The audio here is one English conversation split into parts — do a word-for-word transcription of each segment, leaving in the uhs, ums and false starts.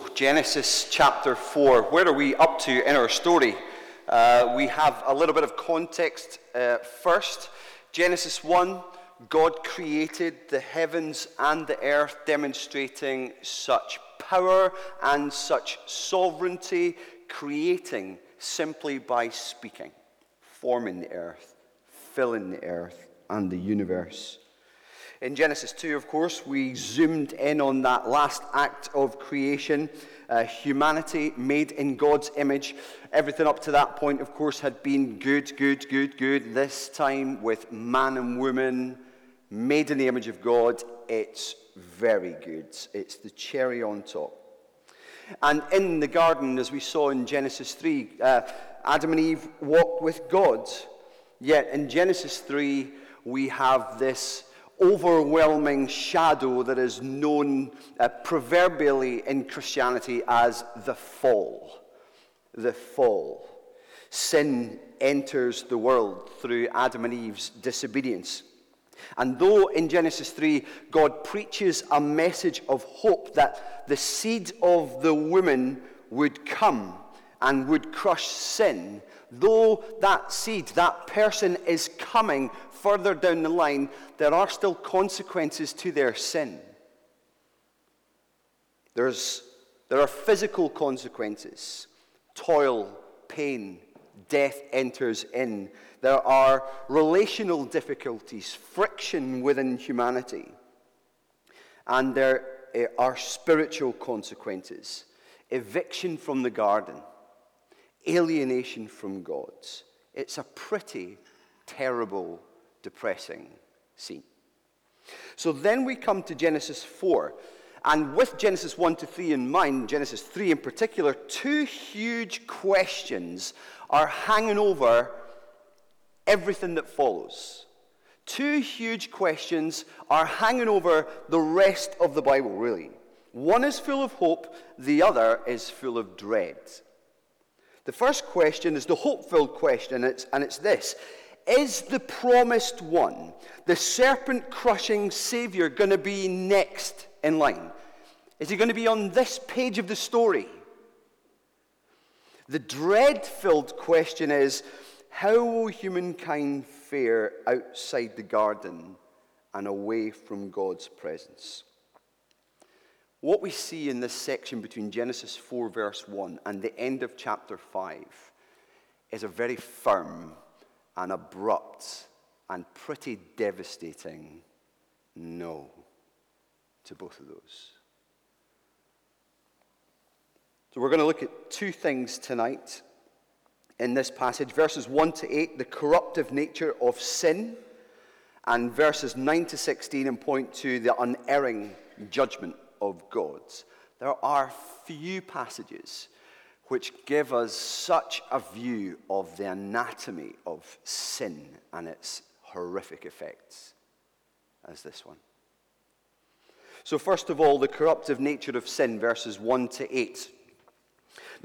So, Genesis chapter four, where are we up to in our story? Uh, we have a little bit of context uh, first. Genesis one, God created the heavens and the earth, demonstrating such power and such sovereignty, creating simply by speaking, forming the earth, filling the earth and the universe. In Genesis two, of course, we zoomed in on that last act of creation, uh, humanity made in God's image. Everything up to that point, of course, had been good, good, good, good. This time with man and woman, made in the image of God, it's very good. It's the cherry on top. And in the garden, as we saw in Genesis three, uh, Adam and Eve walked with God. Yet in Genesis three, we have this overwhelming shadow that is known uh, proverbially in Christianity as the fall. The fall. Sin enters the world through Adam and Eve's disobedience. And though in Genesis three, God preaches a message of hope that the seed of the woman would come and would crush sin, though that seed, that person is coming further down the line, there are still consequences to their sin. There's, there are physical consequences. Toil, pain, death enters in. There are relational difficulties, friction within humanity. And there are spiritual consequences. Eviction from the garden. Alienation from God. It's a pretty terrible, depressing scene. So then we come to Genesis four, and with Genesis one to three in mind, Genesis three in particular, two huge questions are hanging over everything that follows. Two huge questions are hanging over the rest of the Bible, really. One is full of hope, the other is full of dread. The first question is the hope-filled question, and it's, and it's this. Is the promised one, the serpent-crushing Savior, going to be next in line? Is he going to be on this page of the story? The dread-filled question is, how will humankind fare outside the garden and away from God's presence? What we see in this section between Genesis four verse one and the end of chapter five is a very firm and abrupt and pretty devastating no to both of those. So we're going to look at two things tonight in this passage. Verses one to eight, the corruptive nature of sin, and verses nine to sixteen and point to the unerring judgment of God. There are few passages which give us such a view of the anatomy of sin and its horrific effects as this one. So first of all, the corruptive nature of sin, verses one to eight.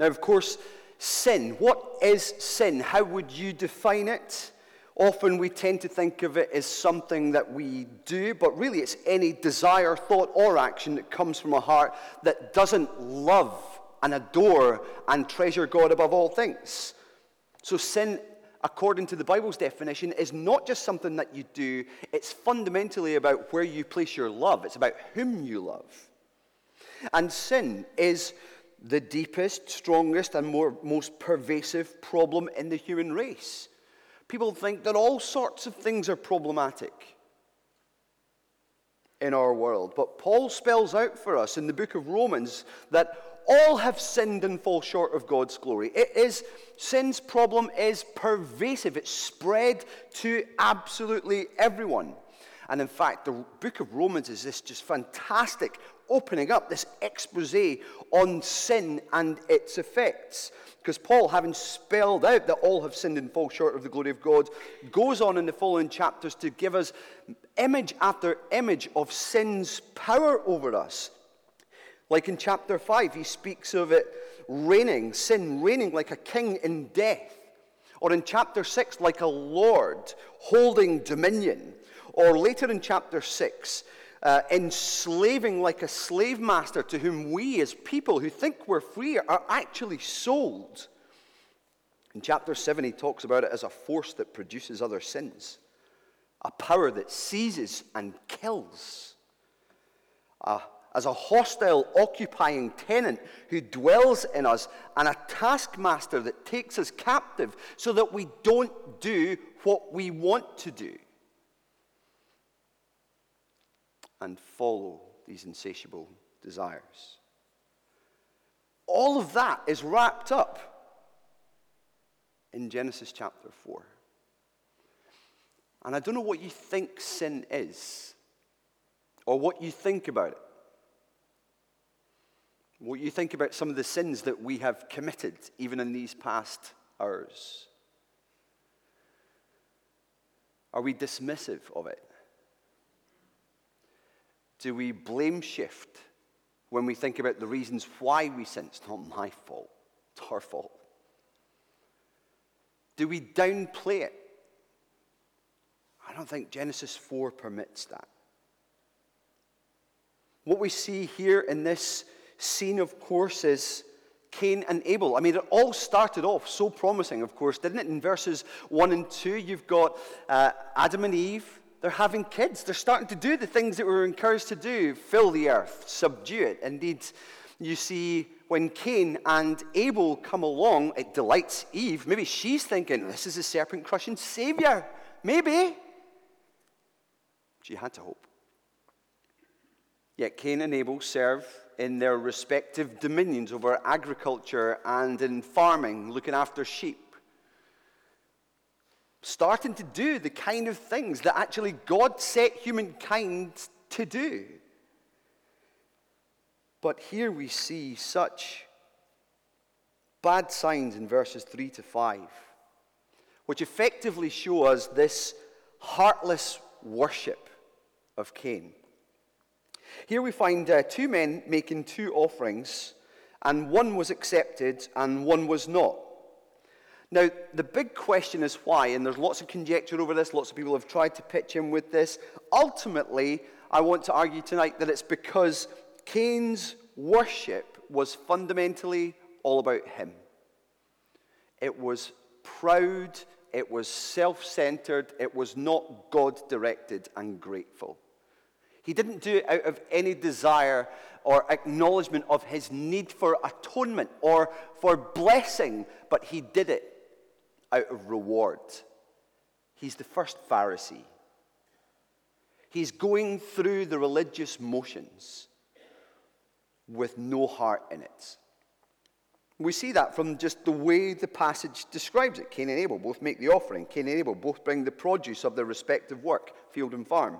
Now, of course, sin. What is sin? How would you define it? Often we tend to think of it as something that we do, but really it's any desire, thought, or action that comes from a heart that doesn't love and adore and treasure God above all things. So sin, according to the Bible's definition, is not just something that you do. It's fundamentally about where you place your love. It's about whom you love. And sin is the deepest, strongest, and more, most pervasive problem in the human race. People think that all sorts of things are problematic in our world. But Paul spells out for us in the book of Romans that all have sinned and fall short of God's glory. It is, sin's problem is pervasive. It's spread to absolutely everyone. And in fact, the book of Romans is this just fantastic opening up, this exposé on sin and its effects. Because Paul, having spelled out that all have sinned and fall short of the glory of God, goes on in the following chapters to give us image after image of sin's power over us. Like in chapter five, he speaks of it reigning, sin reigning like a king in death. Or in chapter six, like a lord holding dominion. Or later in chapter six, uh, enslaving like a slave master to whom we as people who think we're free are actually sold. In chapter seven, he talks about it as a force that produces other sins, a power that seizes and kills, uh, as a hostile occupying tenant who dwells in us, and a taskmaster that takes us captive so that we don't do what we want to do and follow these insatiable desires. All of that is wrapped up in Genesis chapter four. And I don't know what you think sin is, or what you think about it, what you think about some of the sins that we have committed, even in these past hours. Are we dismissive of it? Do we blame shift when we think about the reasons why we sin? It's not my fault, it's our fault. Do we downplay it? I don't think Genesis four permits that. What we see here in this scene, of course, is Cain and Abel. I mean, it all started off so promising, of course, didn't it? In verses one and two, you've got uh, Adam and Eve. They're having kids. They're starting to do the things that we were encouraged to do. Fill the earth, subdue it. Indeed, you see, when Cain and Abel come along, it delights Eve. Maybe she's thinking, this is a serpent-crushing savior. Maybe. She had to hope. Yet Cain and Abel serve in their respective dominions over agriculture and in farming, looking after sheep. Starting to do the kind of things that actually God set humankind to do. But here we see such bad signs in verses three to five, which effectively show us this heartless worship of Cain. Here we find uh, two men making two offerings, and one was accepted and one was not. Now, the big question is why, and there's lots of conjecture over this. Lots of people have tried to pitch in with this. Ultimately, I want to argue tonight that it's because Cain's worship was fundamentally all about him. It was proud, it was self-centered, it was not God-directed and grateful. He didn't do it out of any desire or acknowledgement of his need for atonement or for blessing, but he did it out of reward. He's the first Pharisee. He's going through the religious motions with no heart in it. We see that from just the way the passage describes it. Cain and Abel both make the offering. Cain and Abel both bring the produce of their respective work, field and farm.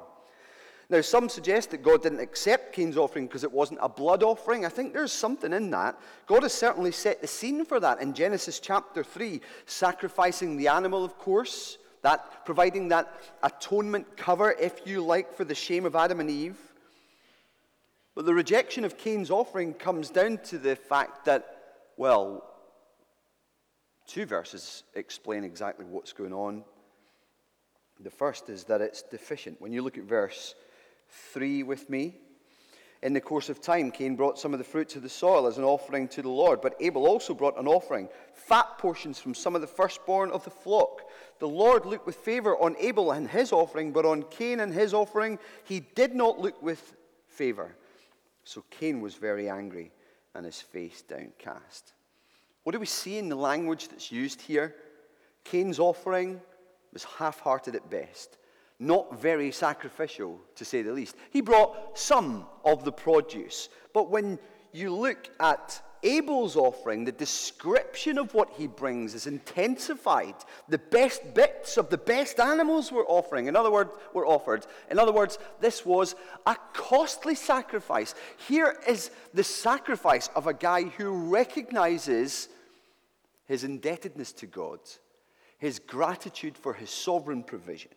Now, some suggest that God didn't accept Cain's offering because it wasn't a blood offering. I think there's something in that. God has certainly set the scene for that in Genesis chapter three, sacrificing the animal, of course, that providing that atonement cover, if you like, for the shame of Adam and Eve. But the rejection of Cain's offering comes down to the fact that, well, two verses explain exactly what's going on. The first is that it's deficient. When you look at verse three with me, in the course of time, Cain brought some of the fruits of the soil as an offering to the Lord, but Abel also brought an offering, fat portions from some of the firstborn of the flock. The Lord looked with favor on Abel and his offering, but on Cain and his offering, he did not look with favor. So Cain was very angry and his face downcast. What do we see in the language that's used here? Cain's offering was half-hearted at best, not very sacrificial, to say the least. He brought some of the produce, but when you look at Abel's offering, the description of what he brings is intensified. The best bits of the best animals were offering. In other words, were offered. In other words, this was a costly sacrifice. Here is the sacrifice of a guy who recognizes his indebtedness to God, his gratitude for his sovereign provision.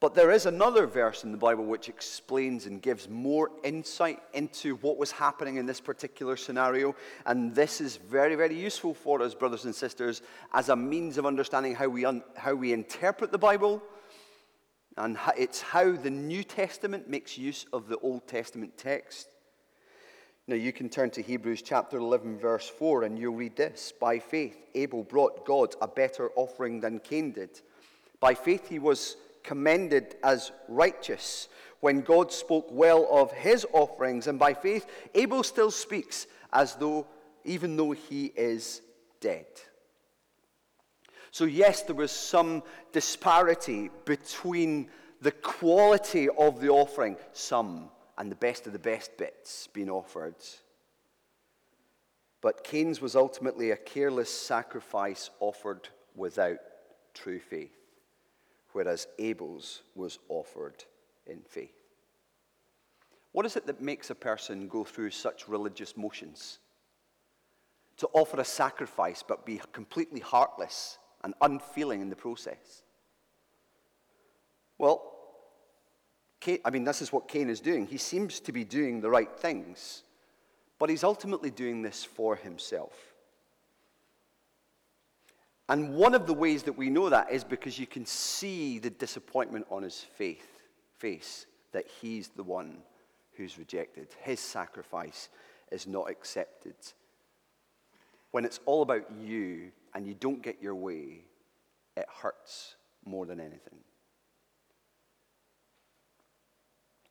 But there is another verse in the Bible which explains and gives more insight into what was happening in this particular scenario. And this is very, very useful for us, brothers and sisters, as a means of understanding how we, un- how we interpret the Bible And it's how the New Testament makes use of the Old Testament text. Now, you can turn to Hebrews chapter eleven, verse four, and you'll read this. By faith, Abel brought God a better offering than Cain did. By faith, he was commended as righteous when God spoke well of his offerings. And by faith, Abel still speaks as though, even though he is dead. So yes, there was some disparity between the quality of the offering, some, and the best of the best bits being offered. But Cain's was ultimately a careless sacrifice offered without true faith, whereas Abel's was offered in faith. What is it that makes a person go through such religious motions? To offer a sacrifice but be completely heartless and unfeeling in the process. Well, Cain, I mean, this is what Cain is doing. He seems to be doing the right things, but he's ultimately doing this for himself. And one of the ways that we know that is because you can see the disappointment on his faith, face that he's the one who's rejected. His sacrifice is not accepted. When it's all about you, and you don't get your way, it hurts more than anything.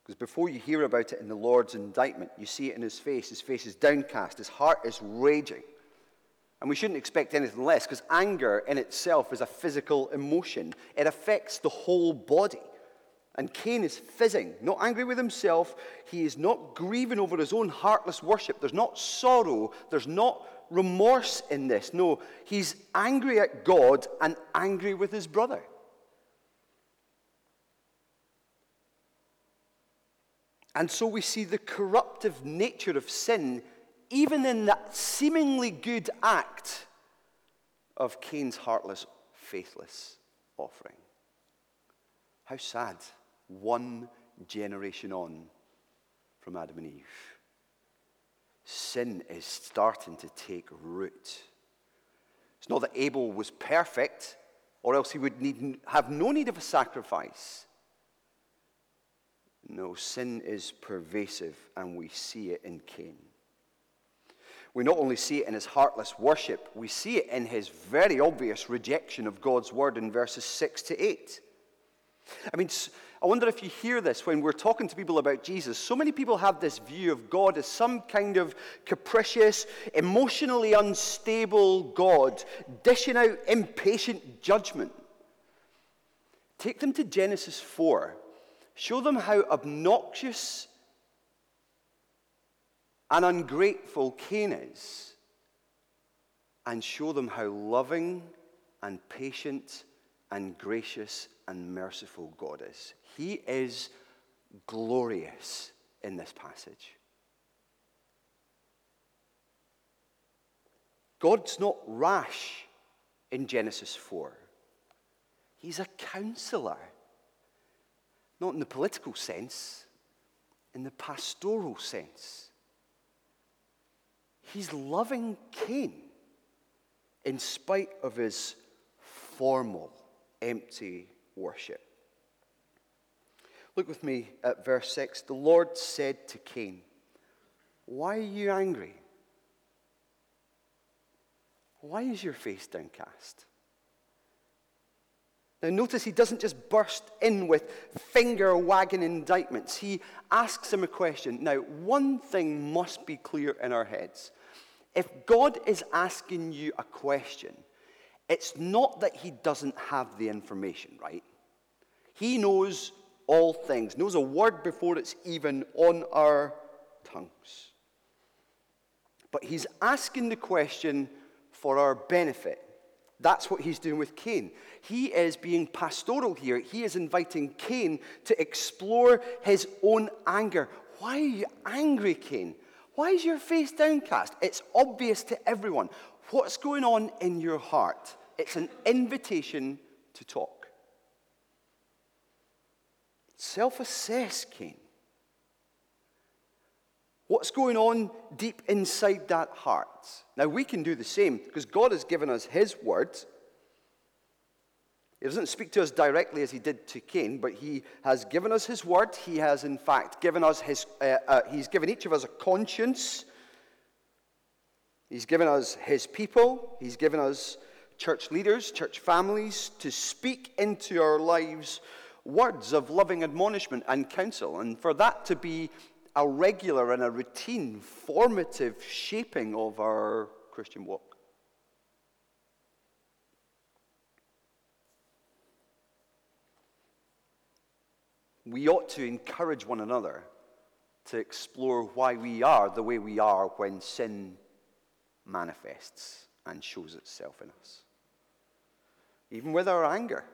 Because before you hear about it in the Lord's indictment, you see it in his face. His face is downcast. His heart is raging. And we shouldn't expect anything less, because anger in itself is a physical emotion. It affects the whole body. And Cain is fizzing, not angry with himself. He is not grieving over his own heartless worship. There's not sorrow. There's not remorse in this. No, he's angry at God and angry with his brother. And so we see the corruptive nature of sin, even in that seemingly good act of Cain's heartless, faithless offering. How sad, one generation on from Adam and Eve. Sin is starting to take root. It's not that Abel was perfect, or else he would need, have no need of a sacrifice. No, sin is pervasive, and we see it in Cain. We not only see it in his heartless worship, we see it in his very obvious rejection of God's word in verses six to eight. I mean, I wonder if you hear this when we're talking to people about Jesus. So many people have this view of God as some kind of capricious, emotionally unstable God, dishing out impatient judgment. Take them to Genesis four. Show them how obnoxious and ungrateful Cain is, and show them how loving and patient and gracious and merciful God is. He is glorious in this passage. God's not rash in Genesis four. He's a counselor. Not in the political sense, in the pastoral sense. He's loving Cain in spite of his formal, empty worship. Look with me at verse six. The Lord said to Cain, "Why are you angry? Why is your face downcast?" Now notice he doesn't just burst in with finger-wagging indictments. He asks him a question. Now, one thing must be clear in our heads. If God is asking you a question, it's not that he doesn't have the information, right? He knows all things, knows a word before it's even on our tongues. But he's asking the question for our benefit. That's what he's doing with Cain. He is being pastoral here. He is inviting Cain to explore his own anger. Why are you angry, Cain? Why is your face downcast? It's obvious to everyone. What's going on in your heart? It's an invitation to talk. Self-assess, Cain. What's going on deep inside that heart? Now, we can do the same because God has given us his word. He doesn't speak to us directly as he did to Cain, but he has given us his word. He has, in fact, given us his, uh, uh, he's given each of us a conscience. He's given us his people. He's given us church leaders, church families, to speak into our lives words of loving admonishment and counsel. And for that to be a regular and a routine, formative shaping of our Christian walk. We ought to encourage one another to explore why we are the way we are when sin manifests and shows itself in us. Even with our anger,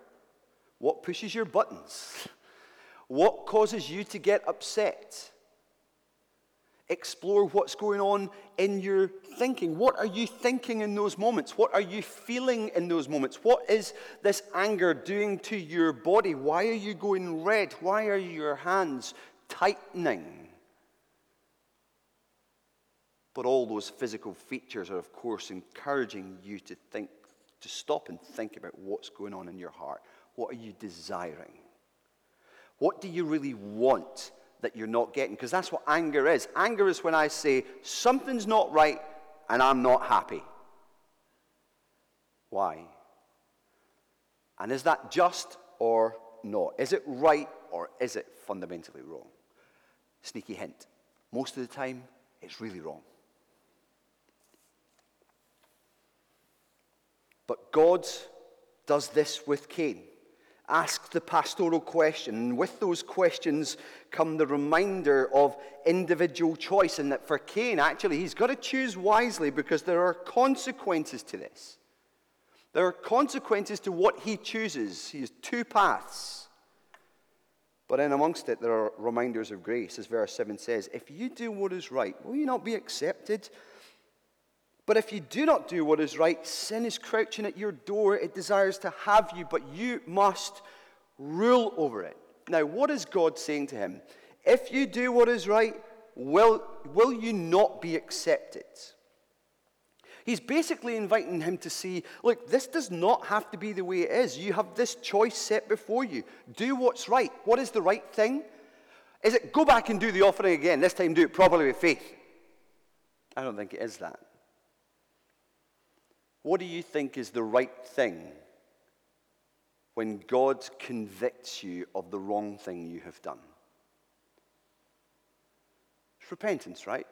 what pushes your buttons? What causes you to get upset? Explore what's going on in your thinking. What are you thinking in those moments? What are you feeling in those moments? What is this anger doing to your body? Why are you going red? Why are your hands tightening? But all those physical features are, of course, encouraging you to think, to stop and think about what's going on in your heart. What are you desiring? What do you really want that you're not getting? Because that's what anger is. Anger is when I say, something's not right and I'm not happy. Why? And is that just or not? Is it right or is it fundamentally wrong? Sneaky hint. Most of the time, it's really wrong. But God does this with Cain. Ask the pastoral question, and with those questions come the reminder of individual choice, and that for Cain, actually, he's got to choose wisely because there are consequences to this. There are consequences to what he chooses. He has two paths. But in amongst it, there are reminders of grace, as verse seven says, if you do what is right, will you not be accepted? But if you do not do what is right, sin is crouching at your door. It desires to have you, but you must rule over it. Now, what is God saying to him? If you do what is right, will, will you not be accepted? He's basically inviting him to see, look, this does not have to be the way it is. You have this choice set before you. Do what's right. What is the right thing? Is it go back and do the offering again? This time do it properly with faith. I don't think it is that. What do you think is the right thing when God convicts you of the wrong thing you have done? It's repentance, right?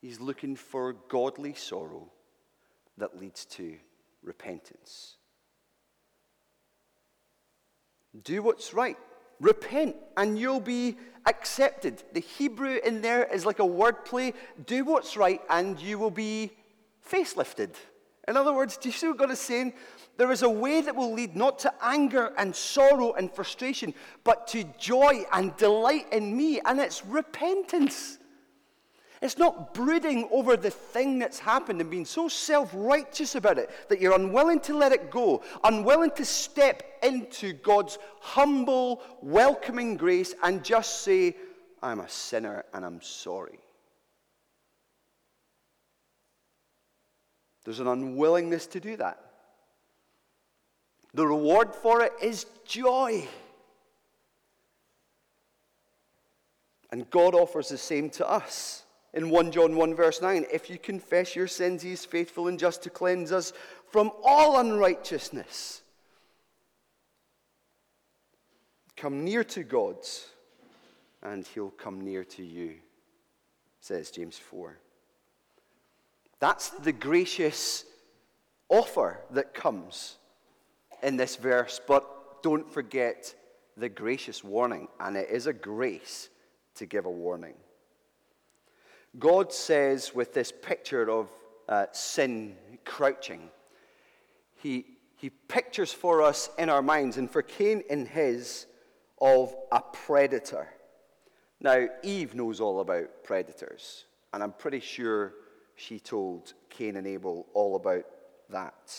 He's looking for godly sorrow that leads to repentance. Do what's right. Repent and you'll be accepted. The Hebrew in there is like a wordplay. Do what's right and you will be facelifted. In other words, do you see what God is saying? There is a way that will lead not to anger and sorrow and frustration, but to joy and delight in me, and it's repentance. It's not brooding over the thing that's happened and being so self-righteous about it that you're unwilling to let it go, unwilling to step into God's humble, welcoming grace and just say, I'm a sinner and I'm sorry. There's an unwillingness to do that. The reward for it is joy. And God offers the same to us. In First John one verse nine, if you confess your sins, he is faithful and just to cleanse us from all unrighteousness. Come near to God, and he'll come near to you, says James four. That's the gracious offer that comes in this verse. But don't forget the gracious warning. And it is a grace to give a warning. God says with this picture of uh, sin crouching, he, he pictures for us in our minds, and for Cain in his, of a predator. Now, Eve knows all about predators. And I'm pretty sure she told Cain and Abel all about that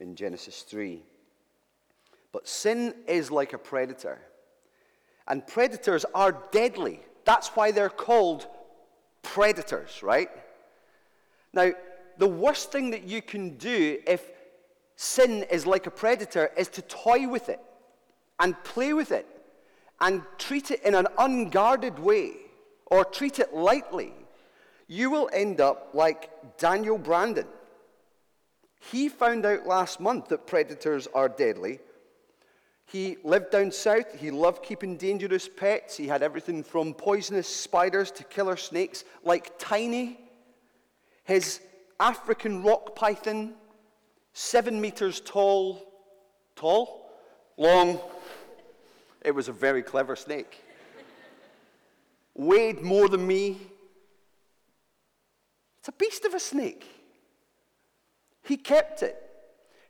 in Genesis three. But sin is like a predator. And predators are deadly. That's why they're called predators, right? Now, the worst thing that you can do if sin is like a predator is to toy with it and play with it and treat it in an unguarded way or treat it lightly, you will end up like Daniel Brandon. He found out last month that predators are deadly. He lived down south. He loved keeping dangerous pets. He had everything from poisonous spiders to killer snakes like Tiny, his African rock python, seven meters tall, tall, long. It was a very clever snake. Weighed more than me. It's a beast of a snake. He kept it.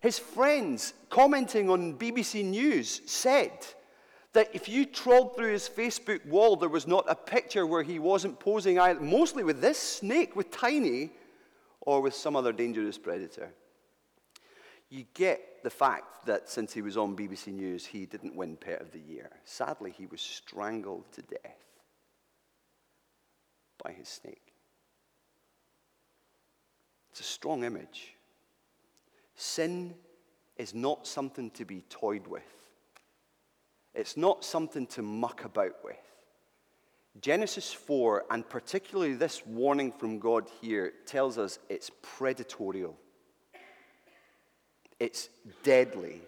His friends, commenting on B B C News, said that if you trawled through his Facebook wall, there was not a picture where he wasn't posing either, mostly with this snake, with Tiny, or with some other dangerous predator. You get the fact that since he was on B B C News, he didn't win Pet of the Year. Sadly, he was strangled to death by his snake. It's a strong image. Sin is not something to be toyed with. It's not something to muck about with. Genesis four, and particularly this warning from God here, tells us it's predatorial. It's deadly.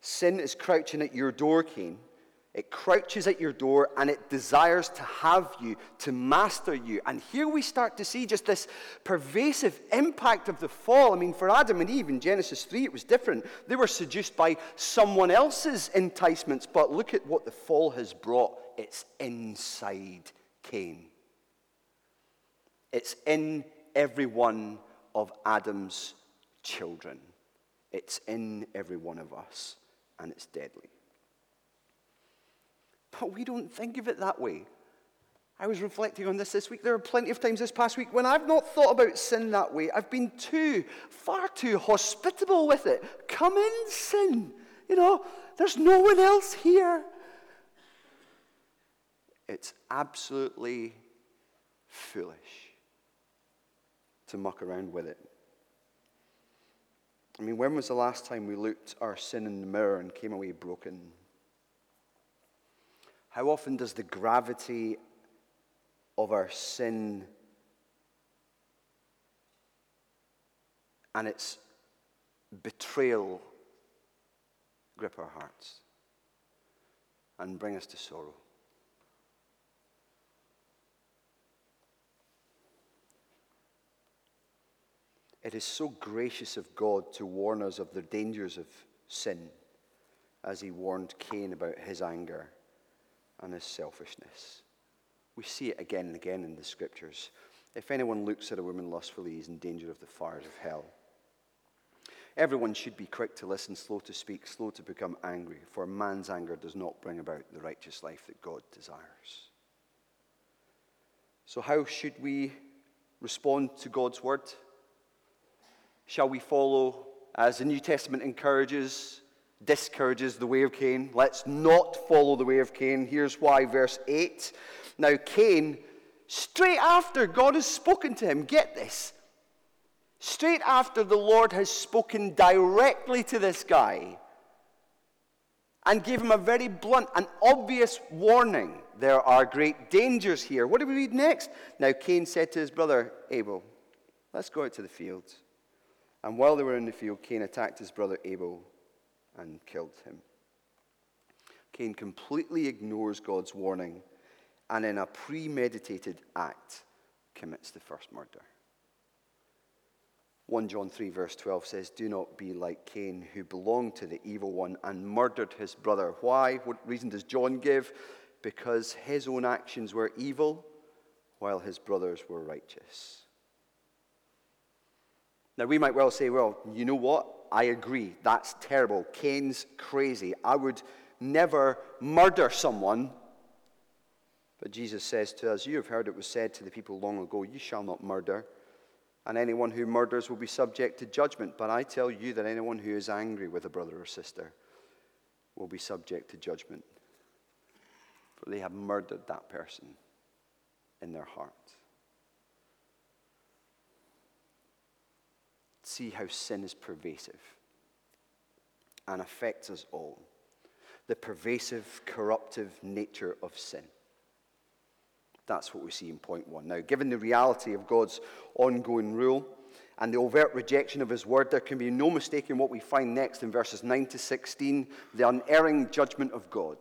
Sin is crouching at your door, Cain. It crouches at your door, and it desires to have you, to master you. And here we start to see just this pervasive impact of the fall. I mean, for Adam and Eve in Genesis three, it was different. They were seduced by someone else's enticements, but look at what the fall has brought. It's inside Cain. It's in every one of Adam's children. It's in every one of us, and it's deadly. But we don't think of it that way. I was reflecting on this this week. There are plenty of times this past week when I've not thought about sin that way. I've been too, far too hospitable with it. Come in, sin. You know, there's no one else here. It's absolutely foolish to muck around with it. I mean, when was the last time we looked our sin in the mirror and came away broken? How often does the gravity of our sin and its betrayal grip our hearts and bring us to sorrow? It is so gracious of God to warn us of the dangers of sin, as he warned Cain about his anger and his selfishness. We see it again and again in the scriptures. If anyone looks at a woman lustfully, he is in danger of the fires of hell. Everyone should be quick to listen, slow to speak, slow to become angry, for man's anger does not bring about the righteous life that God desires. So how should we respond to God's word? Shall we follow, as the New Testament encourages, discourages, the way of Cain? Let's not follow the way of Cain. Here's why, verse eight. Now Cain, straight after God has spoken to him, get this, straight after the Lord has spoken directly to this guy and gave him a very blunt and obvious warning, there are great dangers here. What do we read next? Now Cain said to his brother Abel, let's go out to the field. And while they were in the field, Cain attacked his brother Abel and killed him. Cain completely ignores God's warning and in a premeditated act commits the first murder. First John three verse twelve says, do not be like Cain, who belonged to the evil one and murdered his brother. Why? What reason does John give? Because his own actions were evil while his brothers were righteous. Now we might well say, well, you know what? I agree, that's terrible. Cain's crazy. I would never murder someone. But Jesus says to us, you have heard it was said to the people long ago, you shall not murder, and anyone who murders will be subject to judgment. But I tell you that anyone who is angry with a brother or sister will be subject to judgment, for they have murdered that person in their heart. see how sin is pervasive and affects us all. The pervasive, corruptive nature of sin. That's what we see in point one. Now, given the reality of God's ongoing rule and the overt rejection of his word, there can be no mistake in what we find next in verses nine to sixteen, the unerring judgment of God.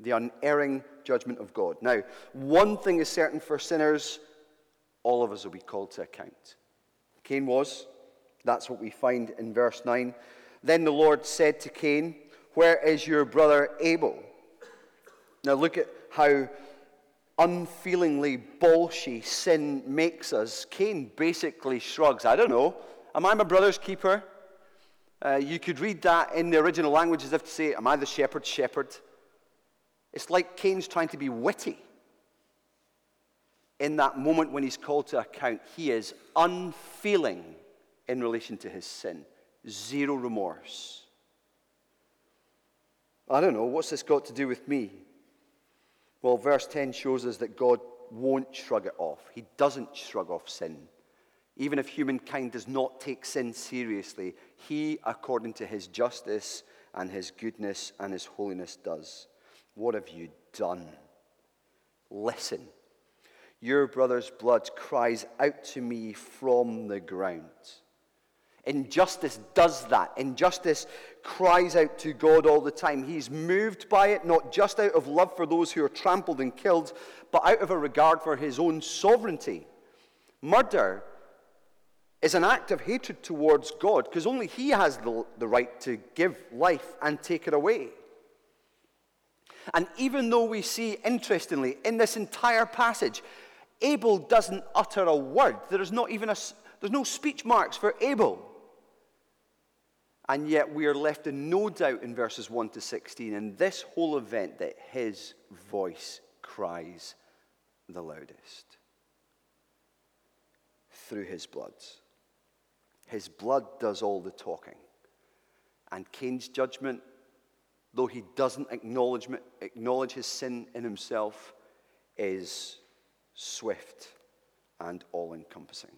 The unerring judgment of God. Now, one thing is certain for sinners, all of us will be called to account. Cain was. That's what we find in verse nine. Then the Lord said to Cain, "Where is your brother Abel?" Now look at how unfeelingly bolshy sin makes us. Cain basically shrugs. I don't know. Am I my brother's keeper? Uh, you could read that in the original language as if to say, am I the shepherd's shepherd? It's like Cain's trying to be witty. In that moment when he's called to account, he is unfeeling in relation to his sin. Zero remorse. I don't know, what's this got to do with me? Well, verse ten shows us that God won't shrug it off. He doesn't shrug off sin. Even if humankind does not take sin seriously, he, according to his justice and his goodness and his holiness, does. What have you done? Listen, your brother's blood cries out to me from the ground. Injustice does that. Injustice cries out to God all the time. He's moved by it, not just out of love for those who are trampled and killed, but out of a regard for his own sovereignty. Murder is an act of hatred towards God, because only he has the, the right to give life and take it away. And even though we see, interestingly, in this entire passage, Abel doesn't utter a word. There is not even a, there's no speech marks for Abel. And yet we are left in no doubt in verses one to sixteen in this whole event that his voice cries the loudest. Through his blood. His blood does all the talking. And Cain's judgment, though he doesn't acknowledge, acknowledge his sin in himself, is swift and all-encompassing.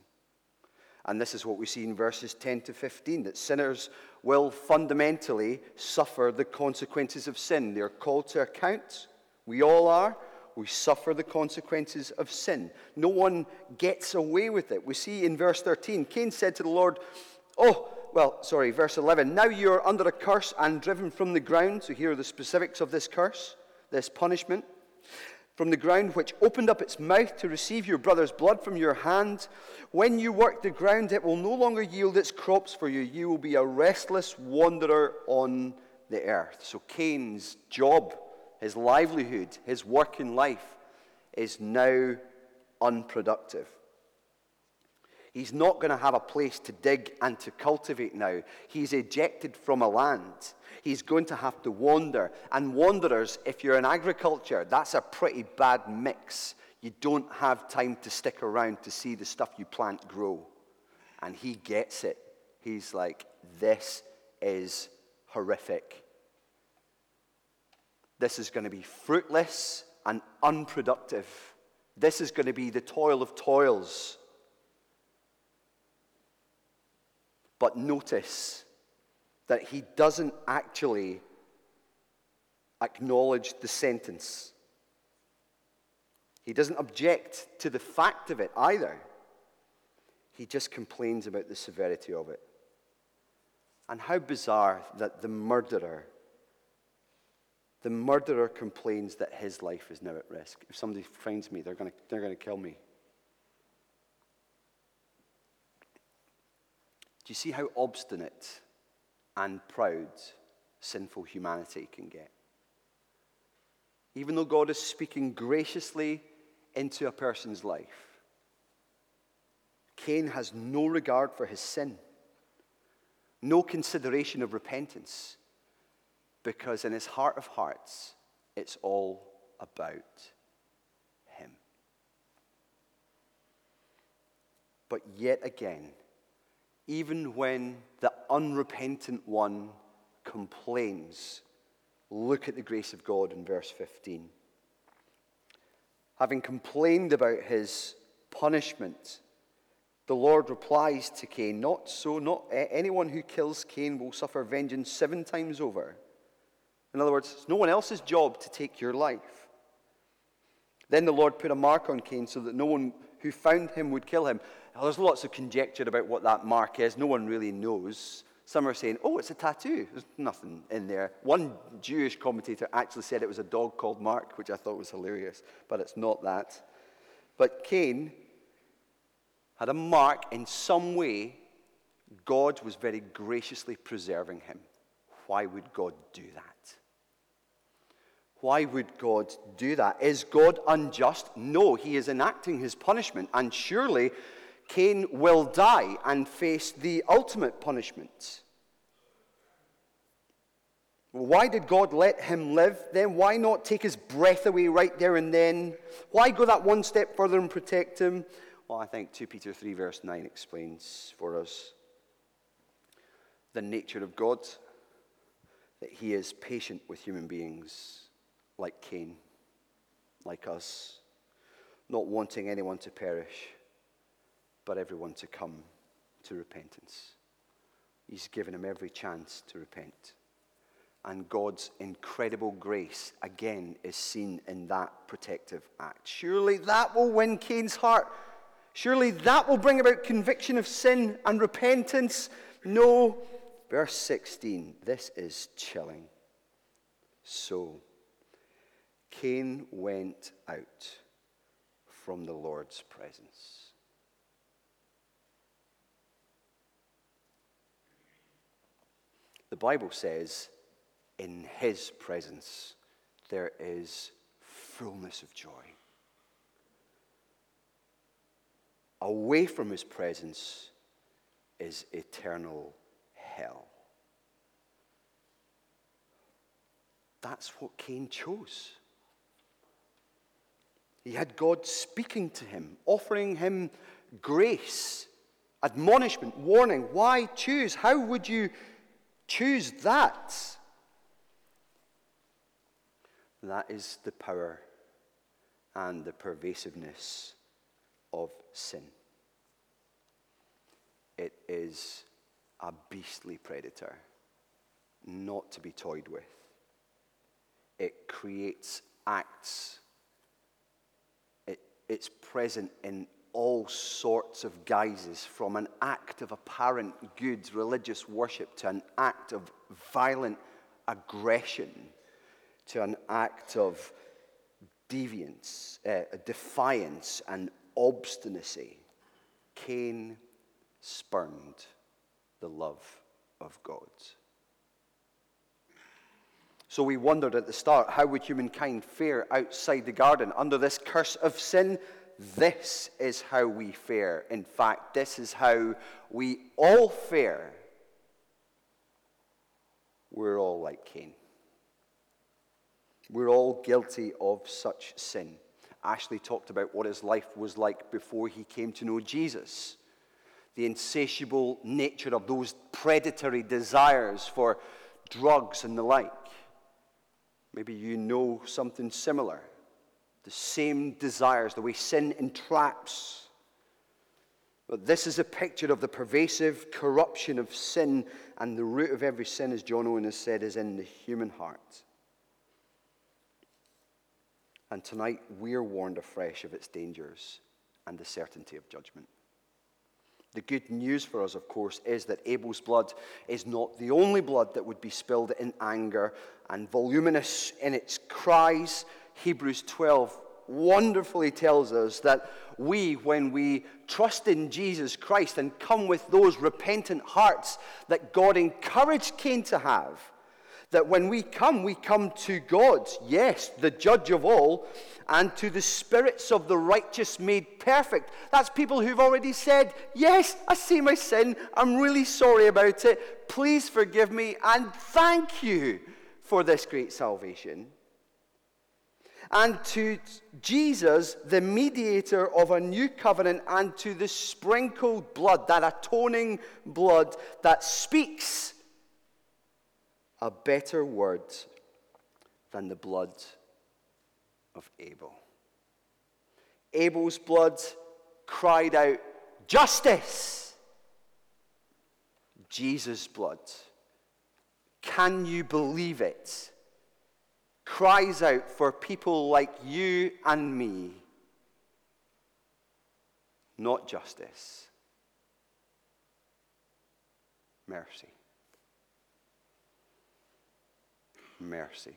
And this is what we see in verses ten to fifteen, that sinners will fundamentally suffer the consequences of sin. They are called to account. We all are. We suffer the consequences of sin. No one gets away with it. We see in verse thirteen, Cain said to the Lord, oh, well, sorry, verse eleven, now you are under a curse and driven from the ground. So here are the specifics of this curse, this punishment. From the ground which opened up its mouth to receive your brother's blood from your hand. When you work the ground, it will no longer yield its crops for you. You will be a restless wanderer on the earth. So Cain's job, his livelihood, his work in life is now unproductive. He's not going to have a place to dig and to cultivate now. He's ejected from a land. He's going to have to wander. And wanderers, if you're in agriculture, that's a pretty bad mix. You don't have time to stick around to see the stuff you plant grow. And he gets it. He's like, this is horrific. This is going to be fruitless and unproductive. This is going to be the toil of toils. But notice that he doesn't actually acknowledge the sentence. He doesn't object to the fact of it either. He just complains about the severity of it. And how bizarre that the murderer, the murderer complains that his life is now at risk. If somebody finds me, they're going to, they're going to kill me. Do you see how obstinate and proud sinful humanity can get? Even though God is speaking graciously into a person's life, Cain has no regard for his sin, no consideration of repentance, because in his heart of hearts, it's all about him. But yet again, even when the unrepentant one complains, look at the grace of God in verse fifteen. Having complained about his punishment, The Lord replies to Cain, not so, not anyone who kills Cain will suffer vengeance seven times over. In other words, it's no one else's job to take your life. Then the Lord put a mark on Cain so that no one who found him would kill him. Now, there's lots of conjecture about what that mark is. No one really knows. Some are saying, oh, it's a tattoo. There's nothing in there. One Jewish commentator actually said it was a dog called Mark, which I thought was hilarious, but it's not that. But Cain had a mark. In some way, God was very graciously preserving him. Why would God do that? Why would God do that? Is God unjust? No, he is enacting his punishment, and surely Cain will die and face the ultimate punishment. Why did God let him live then? Why not take his breath away right there and then? Why go that one step further and protect him? Well, I think two Peter three verse nine explains for us the nature of God, that he is patient with human beings like Cain, like us, not wanting anyone to perish, but everyone to come to repentance. He's given him every chance to repent. And God's incredible grace, again, is seen in that protective act. Surely that will win Cain's heart. Surely that will bring about conviction of sin and repentance. No. Verse sixteen, this is chilling. So Cain went out from the Lord's presence. The Bible says, in his presence there is fullness of joy. Away from his presence is eternal hell. That's what Cain chose. He had God speaking to him, offering him grace, admonishment, warning. Why choose? How would you choose that? That is the power and the pervasiveness of sin. It is a beastly predator, not to be toyed with. It creates acts. It, it's present in all sorts of guises, from an act of apparent good religious worship to an act of violent aggression to an act of deviance, uh, defiance and obstinacy. Cain spurned the love of God. So we wondered at the start, how would humankind fare outside the garden under this curse of sin? This is how we fare. In fact, this is how we all fare. We're all like Cain. We're all guilty of such sin. Ashley talked about what his life was like before he came to know Jesus. The insatiable nature of those predatory desires for drugs and the like. Maybe you know something similar. The same desires, the way sin entraps. But this is a picture of the pervasive corruption of sin, and the root of every sin, as John Owen has said, is in the human heart. And tonight we're warned afresh of its dangers and the certainty of judgment. The good news for us, of course, is that Abel's blood is not the only blood that would be spilled in anger and voluminous in its cries. Hebrews twelve wonderfully tells us that we, when we trust in Jesus Christ and come with those repentant hearts that God encouraged Cain to have, that when we come, we come to God, yes, the judge of all, and to the spirits of the righteous made perfect. That's people who've already said, yes, I see my sin, I'm really sorry about it, please forgive me, and thank you for this great salvation. And to Jesus, the mediator of a new covenant, and to the sprinkled blood, that atoning blood that speaks a better word than the blood of Abel. Abel's blood cried out, Justice. Jesus' blood. Can you believe it? Cries out for people like you and me. Not justice. Mercy. Mercy.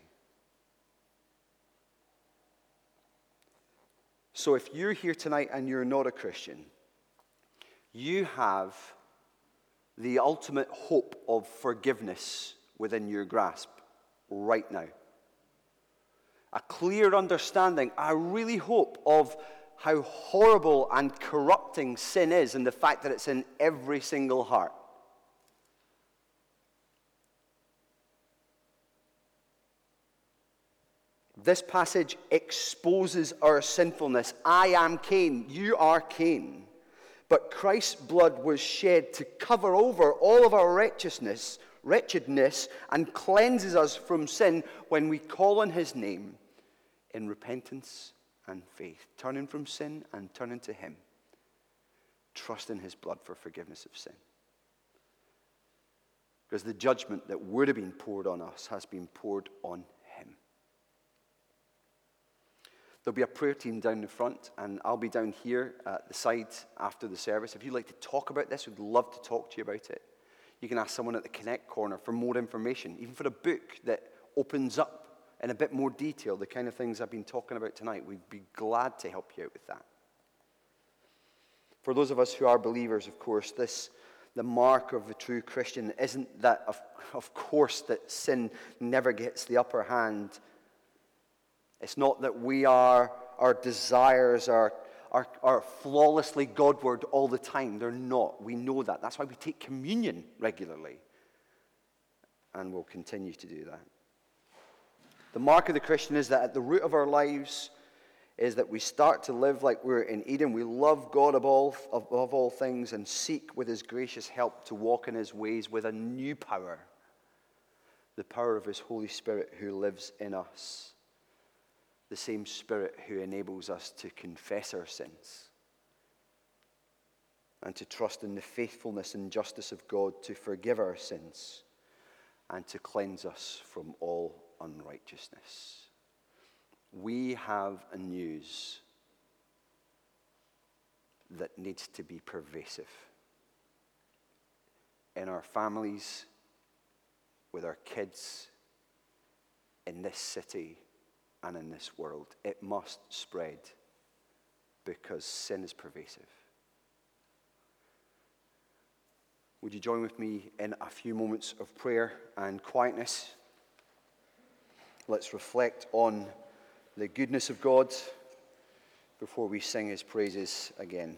So if you're here tonight and you're not a Christian, you have the ultimate hope of forgiveness within your grasp right now. A clear understanding, I really hope, of how horrible and corrupting sin is and the fact that it's in every single heart. This passage exposes our sinfulness. I am Cain. You are Cain. But Christ's blood was shed to cover over all of our wretchedness, wretchedness and cleanses us from sin when we call on his name in repentance and faith, turning from sin and turning to him, trusting his blood for forgiveness of sin. Because the judgment that would have been poured on us has been poured on him. There'll be a prayer team down the front, and I'll be down here at the side after the service. If you'd like to talk about this, we'd love to talk to you about it. You can ask someone at the Connect Corner for more information, even for a book that opens up in a bit more detail the kind of things I've been talking about tonight. We'd be glad to help you out with that. For those of us who are believers, of course, this the mark of a true Christian isn't that, of, of course, that sin never gets the upper hand. It's not that we are, our desires are, are, are flawlessly Godward all the time. They're not. We know that. That's why we take communion regularly. And we'll continue to do that. The mark of the Christian is that at the root of our lives is that we start to live like we're in Eden. We love God above, above all things and seek with his gracious help to walk in his ways with a new power. The power of his Holy Spirit who lives in us. The same Spirit who enables us to confess our sins and to trust in the faithfulness and justice of God to forgive our sins and to cleanse us from all unrighteousness. We have a news that needs to be pervasive in our families, with our kids, in this city, and in this world. It must spread because sin is pervasive. Would you join with me in a few moments of prayer and quietness? Let's reflect on the goodness of God before we sing his praises again.